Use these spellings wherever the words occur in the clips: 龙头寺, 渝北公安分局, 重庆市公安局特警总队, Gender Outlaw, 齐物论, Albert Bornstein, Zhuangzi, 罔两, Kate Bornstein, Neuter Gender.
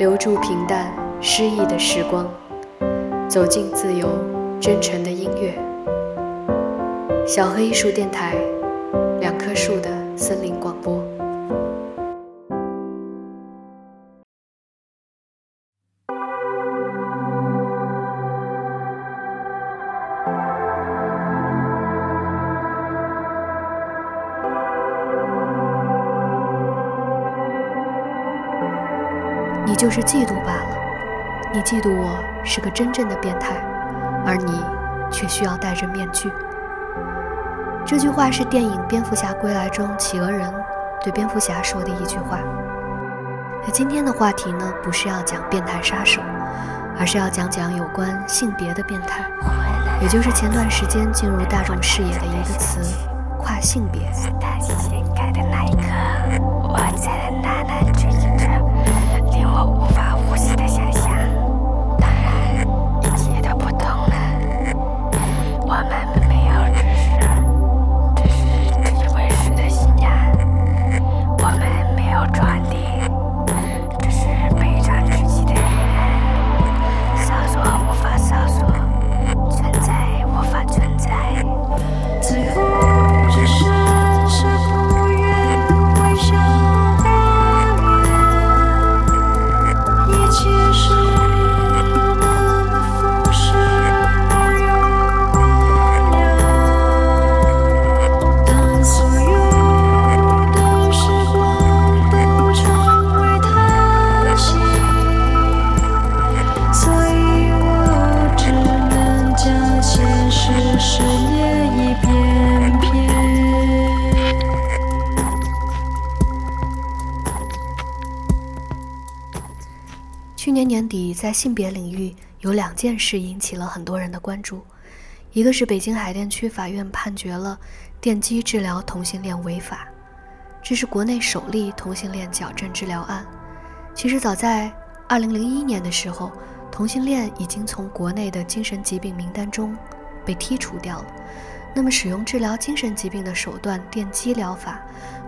留住平淡诗意的时光，走进自由真诚的音乐。小黑艺术电台，两棵树的森林广播。你就是嫉妒罢了，你嫉妒我是个真正的变态，而你却需要戴着面具。这句话是电影《蝙蝠侠归来》中企鹅人对蝙蝠侠说的一句话。那今天的话题呢，不是要讲变态杀手，而是要讲有关性别的变态，也就是前段时间进入大众视野的一个词——跨性别。我无法呼吸的现象，当然一切都不同了。我们没有知识，只是这一回事的信仰。我们没有传递，只是非常窒息的依赖。搜索无法搜索，存在无法存在。最后只剩下不愿微笑。去年年底，在性别领域有两件事引起了很多人的关注，一个是北京海淀区法院判决了电击治疗同性恋违法，这是国内首例同性恋矫正治疗案。其实早在2001年的时候，同性恋已经从国内的精神疾病名单中被剔除掉了。那么使用治疗精神疾病的手段电击疗法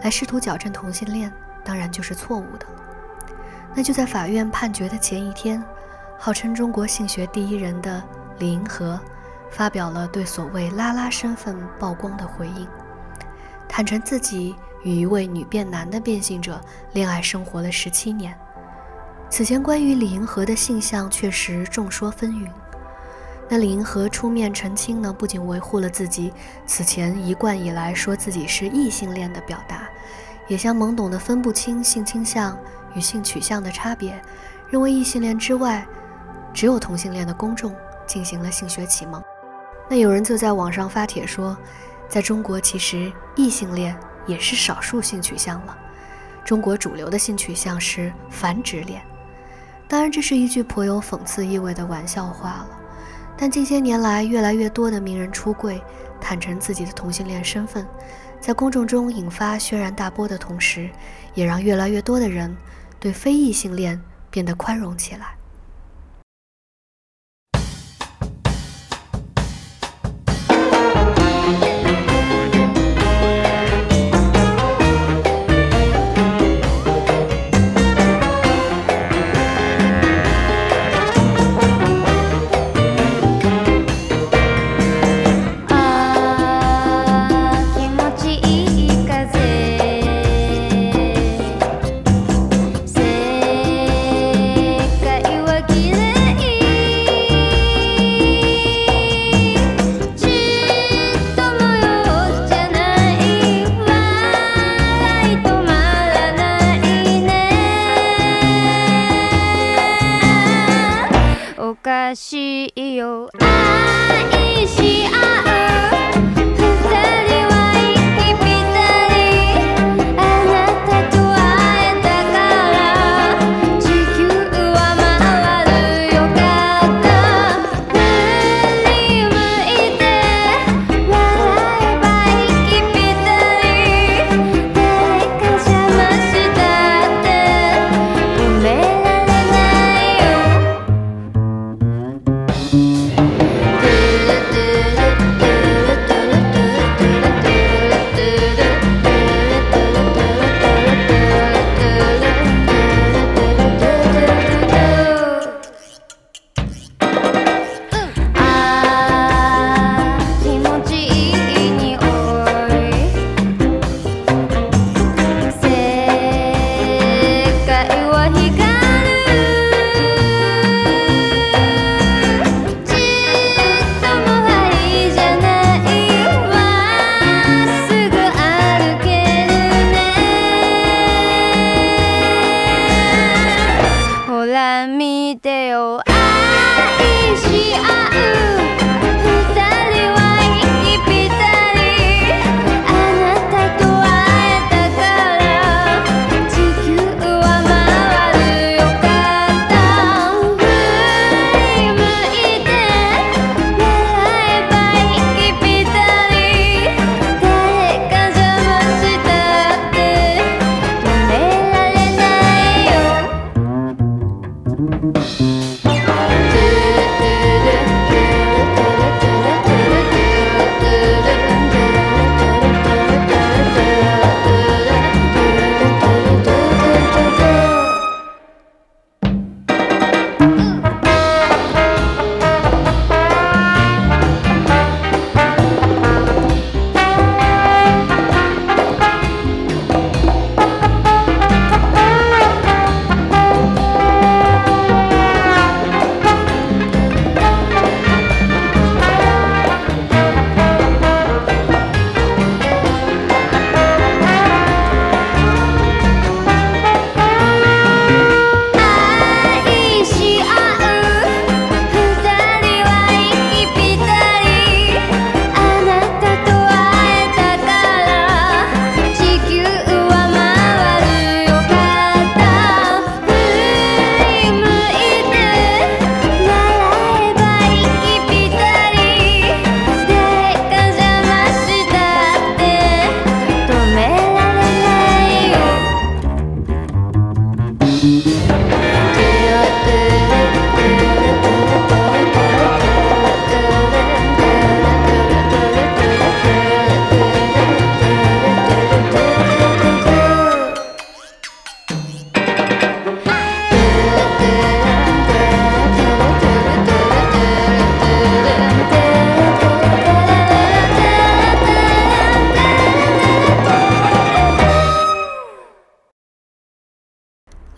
来试图矫正同性恋，当然就是错误的。那就在法院判决的前一天，号称中国性学第一人的李银河发表了对所谓拉拉身份曝光的回应，坦诚自己与一位女变男的变性者恋爱生活了17年。此前关于李银河的性向确实众说纷纭，那李银河出面澄清呢，不仅维护了自己此前一贯以来说自己是异性恋的表达，也向懵懂的分不清性倾向与性取向的差别，认为异性恋之外只有同性恋的公众进行了性学启蒙。那有人就在网上发帖说，在中国其实异性恋也是少数性取向了，中国主流的性取向是繁殖恋。当然这是一句颇有讽刺意味的玩笑话了，但近些年来越来越多的名人出柜坦诚自己的同性恋身份，在公众中引发轩然大波的同时，也让越来越多的人对非异性恋变得宽容起来。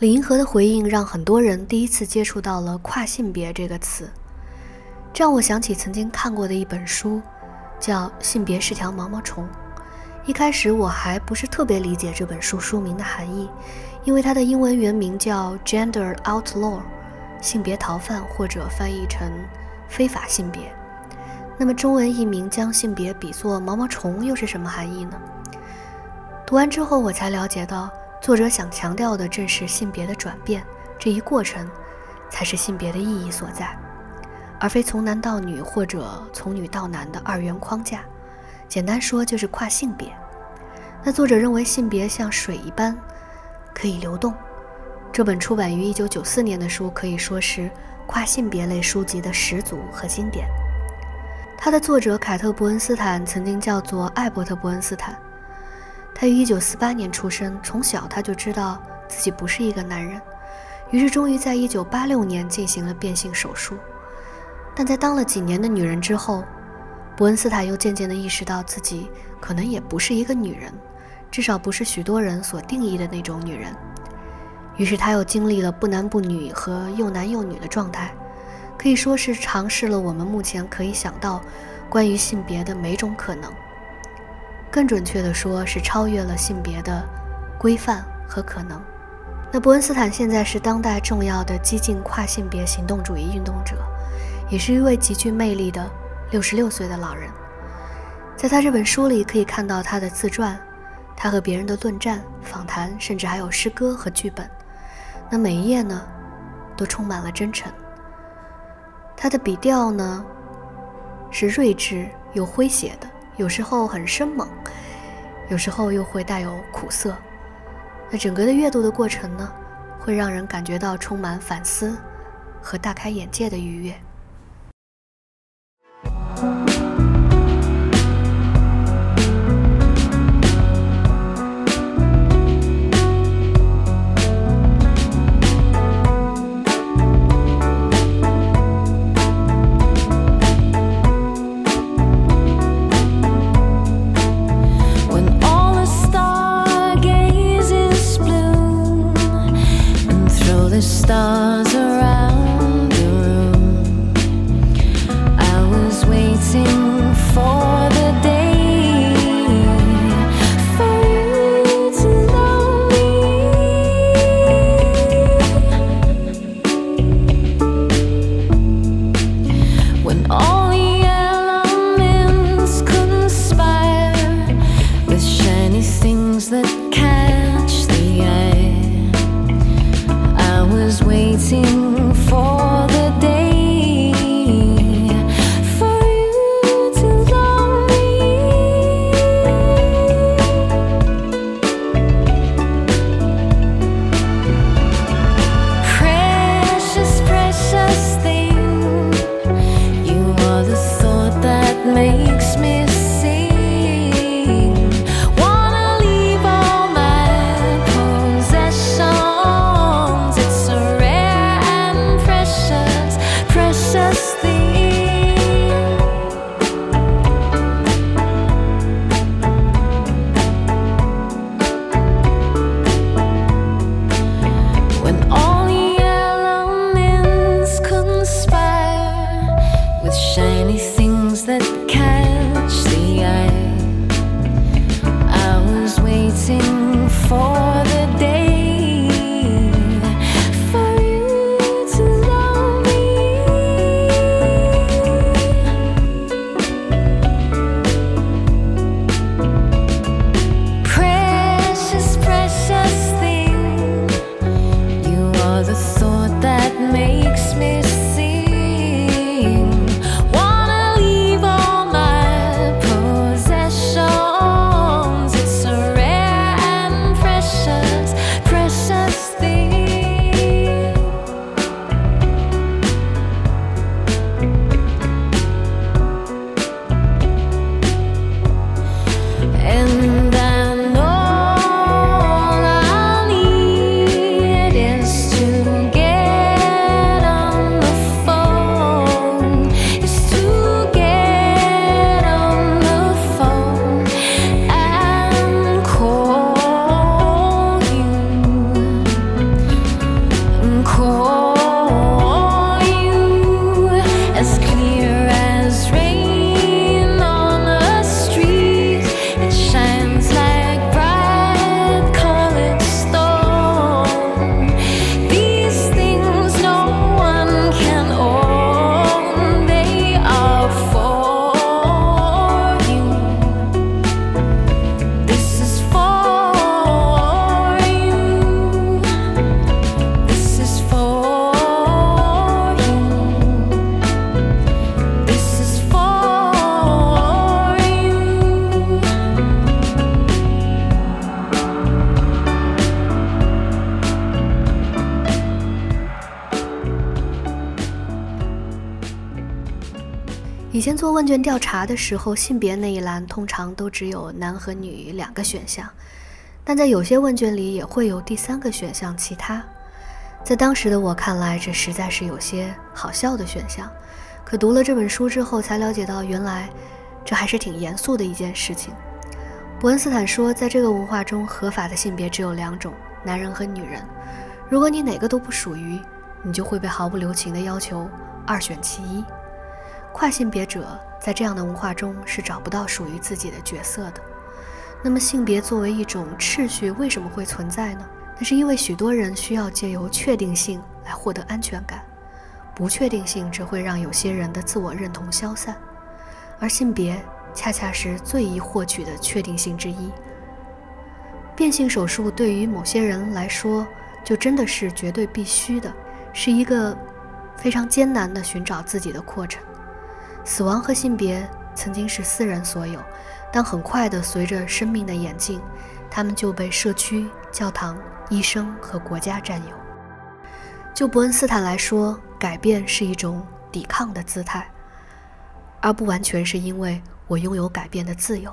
李银河的回应让很多人第一次接触到了跨性别这个词，这让我想起曾经看过的一本书，叫《性别是条毛毛虫》。一开始我还不是特别理解这本书书名的含义，因为它的英文原名叫 Gender Outlaw， 性别逃犯或者翻译成非法性别。那么中文译名将性别比作毛毛虫又是什么含义呢？读完之后我才了解到，作者想强调的正是性别的转变，这一过程才是性别的意义所在，而非从男到女或者从女到男的二元框架。简单说就是跨性别。那作者认为性别像水一般可以流动，这本出版于1994年的书可以说是跨性别类书籍的始祖和经典。它的作者凯特·伯恩斯坦曾经叫做艾伯特·伯恩斯坦，他于1948年出生，从小他就知道自己不是一个男人，于是终于在1986年进行了变性手术。但在当了几年的女人之后，伯恩斯坦又渐渐地意识到自己可能也不是一个女人，至少不是许多人所定义的那种女人。于是他又经历了不男不女和又男又女的状态，可以说是尝试了我们目前可以想到关于性别的每种可能，更准确地说是超越了性别的规范和可能。那伯恩斯坦现在是当代重要的激进跨性别行动主义运动者，也是一位极具魅力的66岁的老人。在他这本书里可以看到他的自传，他和别人的论战、访谈，甚至还有诗歌和剧本。那每一页呢都充满了真诚，他的笔调呢是睿智又诙谐的，有时候很生猛，有时候又会带有苦涩。那整个的阅读的过程呢，会让人感觉到充满反思和大开眼界的愉悦。Makes me sing, wanna leave all 以前做问卷调查的时候，性别那一栏通常都只有男和女两个选项，但在有些问卷里也会有第三个选项其他。在当时的我看来，这实在是有些好笑的选项，可读了这本书之后才了解到，原来这还是挺严肃的一件事情。伯恩斯坦说，在这个文化中，合法的性别只有两种，男人和女人，如果你哪个都不属于，你就会被毫不留情地要求二选其一。跨性别者在这样的文化中是找不到属于自己的角色的。那么性别作为一种秩序为什么会存在呢？那是因为许多人需要借由确定性来获得安全感，不确定性只会让有些人的自我认同消散，而性别恰恰是最易获取的确定性之一。变性手术对于某些人来说就真的是绝对必须的，是一个非常艰难的寻找自己的过程。死亡和性别曾经是私人所有，但很快的随着生命的演进，他们就被社区、教堂、医生和国家占有。就伯恩斯坦来说，改变是一种抵抗的姿态，而不完全是因为我拥有改变的自由。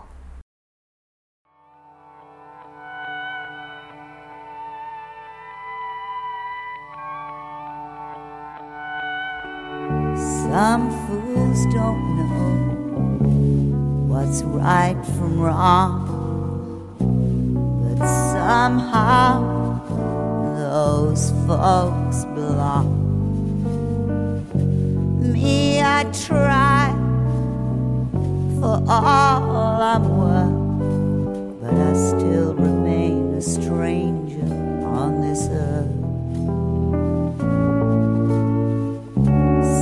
Some fools don't know what's right from wrong, but somehow those folks belong. Me, I try for all I'm worth, but I still remain a stranger on this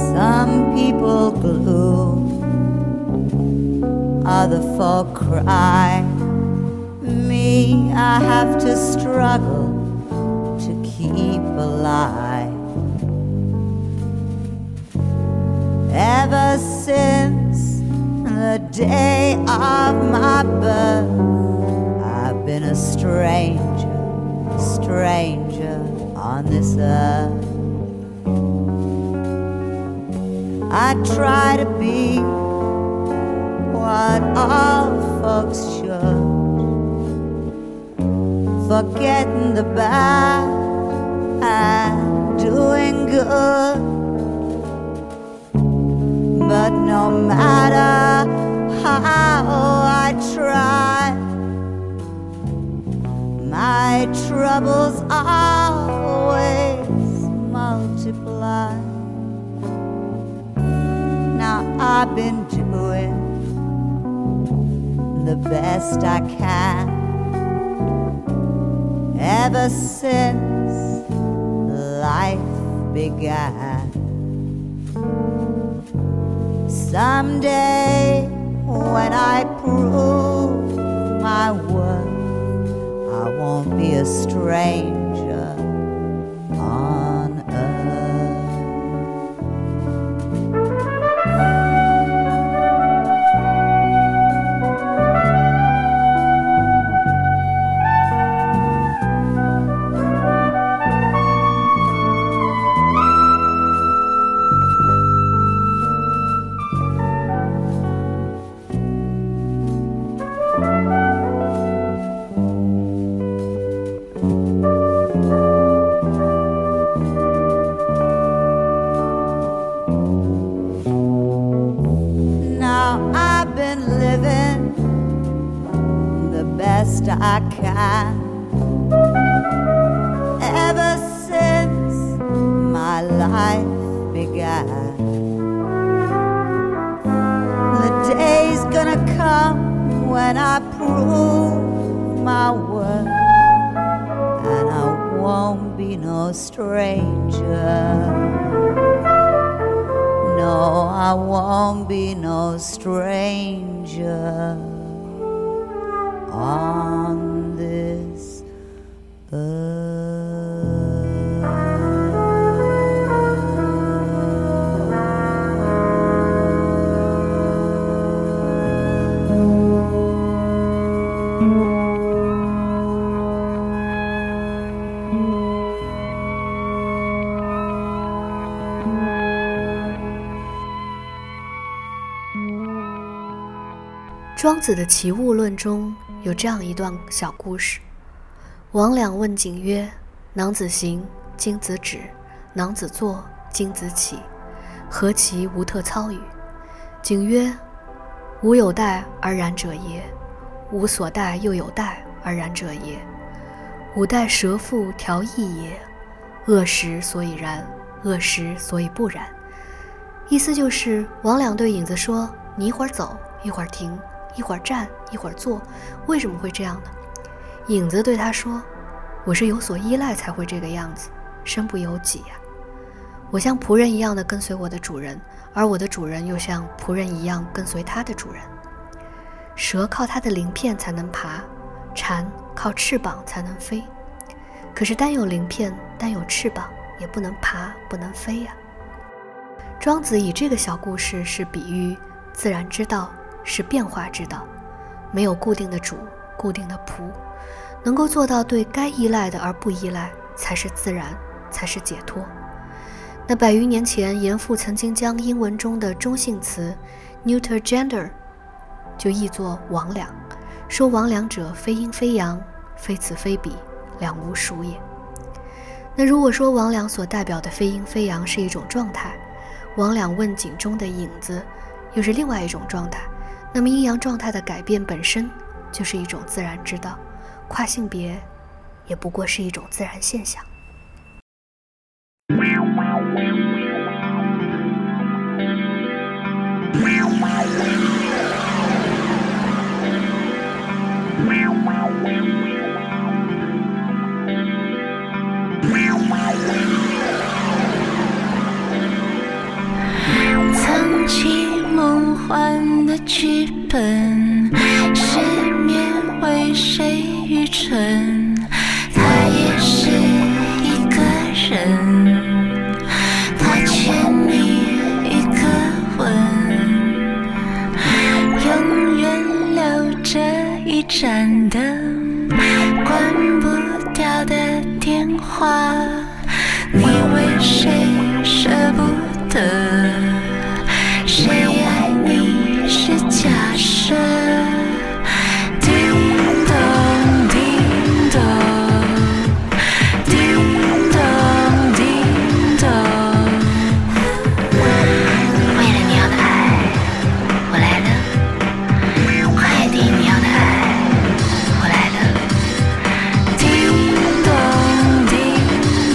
earth.Some people gloom, other folk cry. Me, I have to struggle to keep alive. Ever since the day of my birth, I've been a stranger on this earth.I try to be what all folks should, forgetting the bad and doing good. But no matter how I try, my troubles always multiply.I've been doing the best I can ever since life began. Someday when I prove my worth, I won't be a stranger on earth.I can ever since my life began. The day's gonna come when I prove my worth, and I won't be no stranger. No, I won't be no stranger.On this earth. 庄子的《齐物论》中有这样一段小故事：王两问景曰：“囊子行，今子止；囊子坐，今子起。何其无特操与？”景曰：“吾有待而然者也，吾所待又有待而然者也。吾待蛇腹调意也，恶时所以然，恶时所以不然。”意思就是王两对影子说：“你一会儿走，一会儿停，一会儿站，一会儿坐，为什么会这样呢？”影子对他说：“我是有所依赖才会这个样子，身不由己呀。我像仆人一样的跟随我的主人，而我的主人又像仆人一样跟随他的主人。蛇靠它的鳞片才能爬，蝉靠翅膀才能飞。可是单有鳞片，单有翅膀，也不能爬，不能飞呀。”庄子以这个小故事是比喻自然之道，是变化之道，没有固定的主，固定的仆，能够做到对该依赖的而不依赖，才是自然，才是解脱。那100余年前，严复曾经将英文中的中性词 Neuter Gender 就译作王两，说王两者非阴非阳，非此非彼，两无属也。那如果说王两所代表的非阴非阳是一种状态，王两问景中的影子又是另外一种状态，那么阴阳状态的改变本身就是一种自然之道，跨性别也不过是一种自然现象。藏起梦幻的剧本，失眠为谁愚蠢？他也是一个人，他欠你一个吻，永远留着一盏灯，关不掉的电话，你为谁舍不得？谁爱你是假设，叮咚叮咚，叮咚叮咚。为了你要的爱，我来了；快递你要的爱，我来了。叮咚叮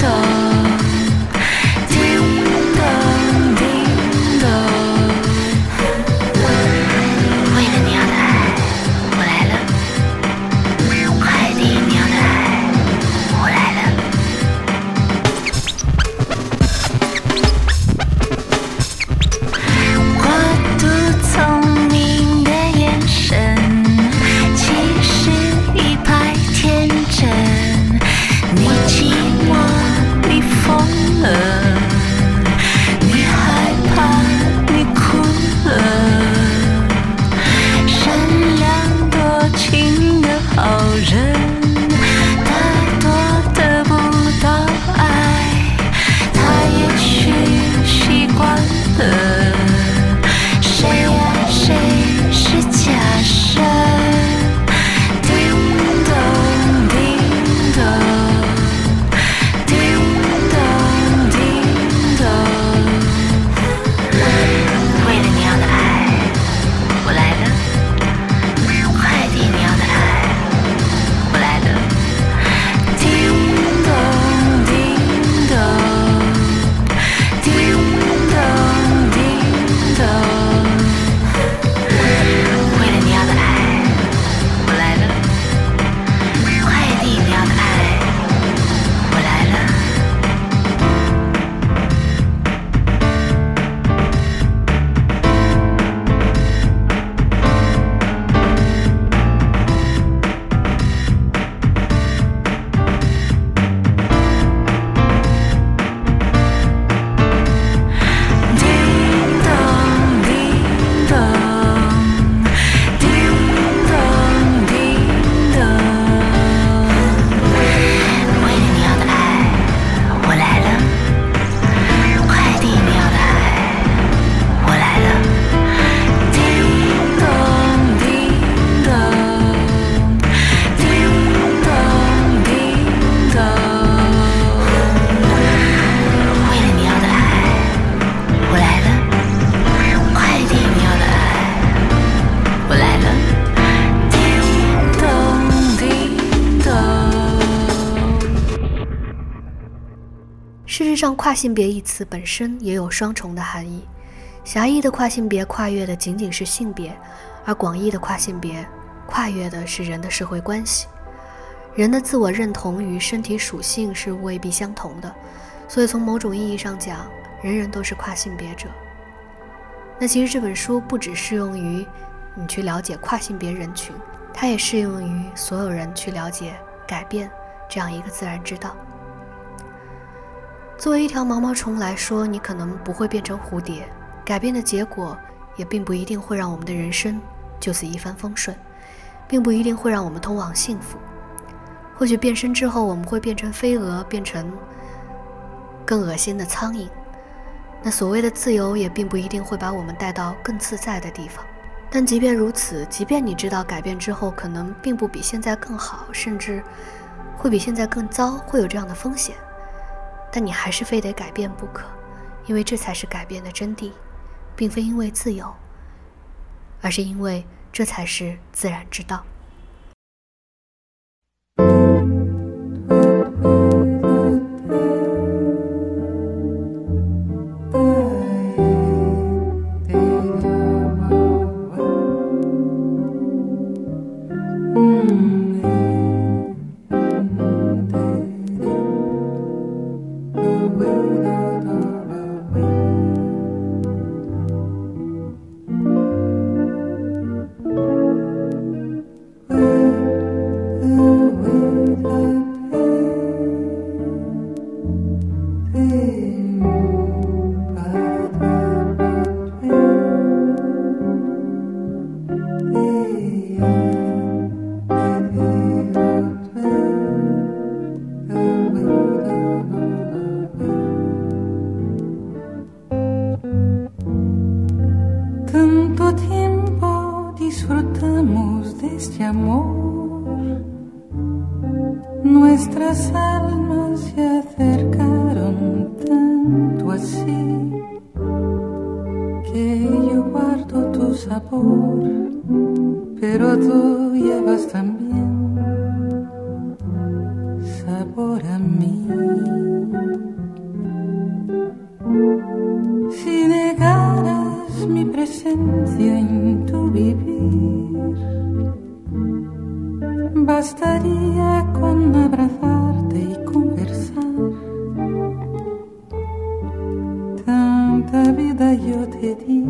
上跨性别一词本身也有双重的含义，狭义的跨性别跨越的仅仅是性别，而广义的跨性别跨越的是人的社会关系。人的自我认同与身体属性是未必相同的，所以从某种意义上讲，人人都是跨性别者。那其实这本书不只适用于你去了解跨性别人群，它也适用于所有人去了解改变这样一个自然之道。作为一条毛毛虫来说，你可能不会变成蝴蝶，改变的结果也并不一定会让我们的人生就此一帆风顺，并不一定会让我们通往幸福。或许变身之后我们会变成飞蛾，变成更恶心的苍蝇。那所谓的自由也并不一定会把我们带到更自在的地方，但即便如此，即便你知道改变之后可能并不比现在更好，甚至会比现在更糟，会有这样的风险，但你还是非得改变不可，因为这才是改变的真谛，并非因为自由，而是因为这才是自然之道。Nuestras almas se acercaron tanto así que yo guardo tu sabor, pero tú llevas también sabor a mí. Si negaras mi presencia en tu vivir,bastaría con abrazarte y conversar. Tanta vida yo te di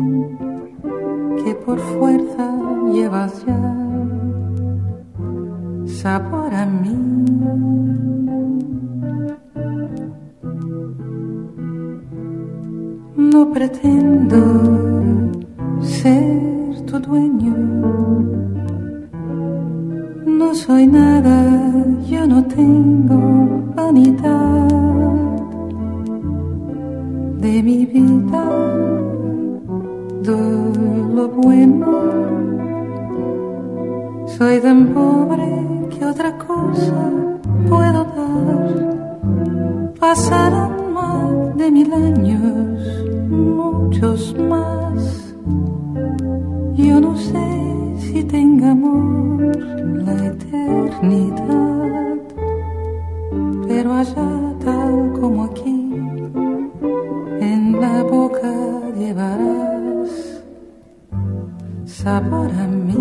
que por fuerza llevas ya sabor a mí. No pretendo ser tu dueño.No soy nada, yo no tengo vanidad de mi vida, doy lo bueno. Soy tan pobre que otra cosa puedo dar. Pasarán más de 1000 años, muchos más. Yo no sé.Si tengamos la eternidad, pero allá tal como aquí, en la boca llevarás sabor a mí.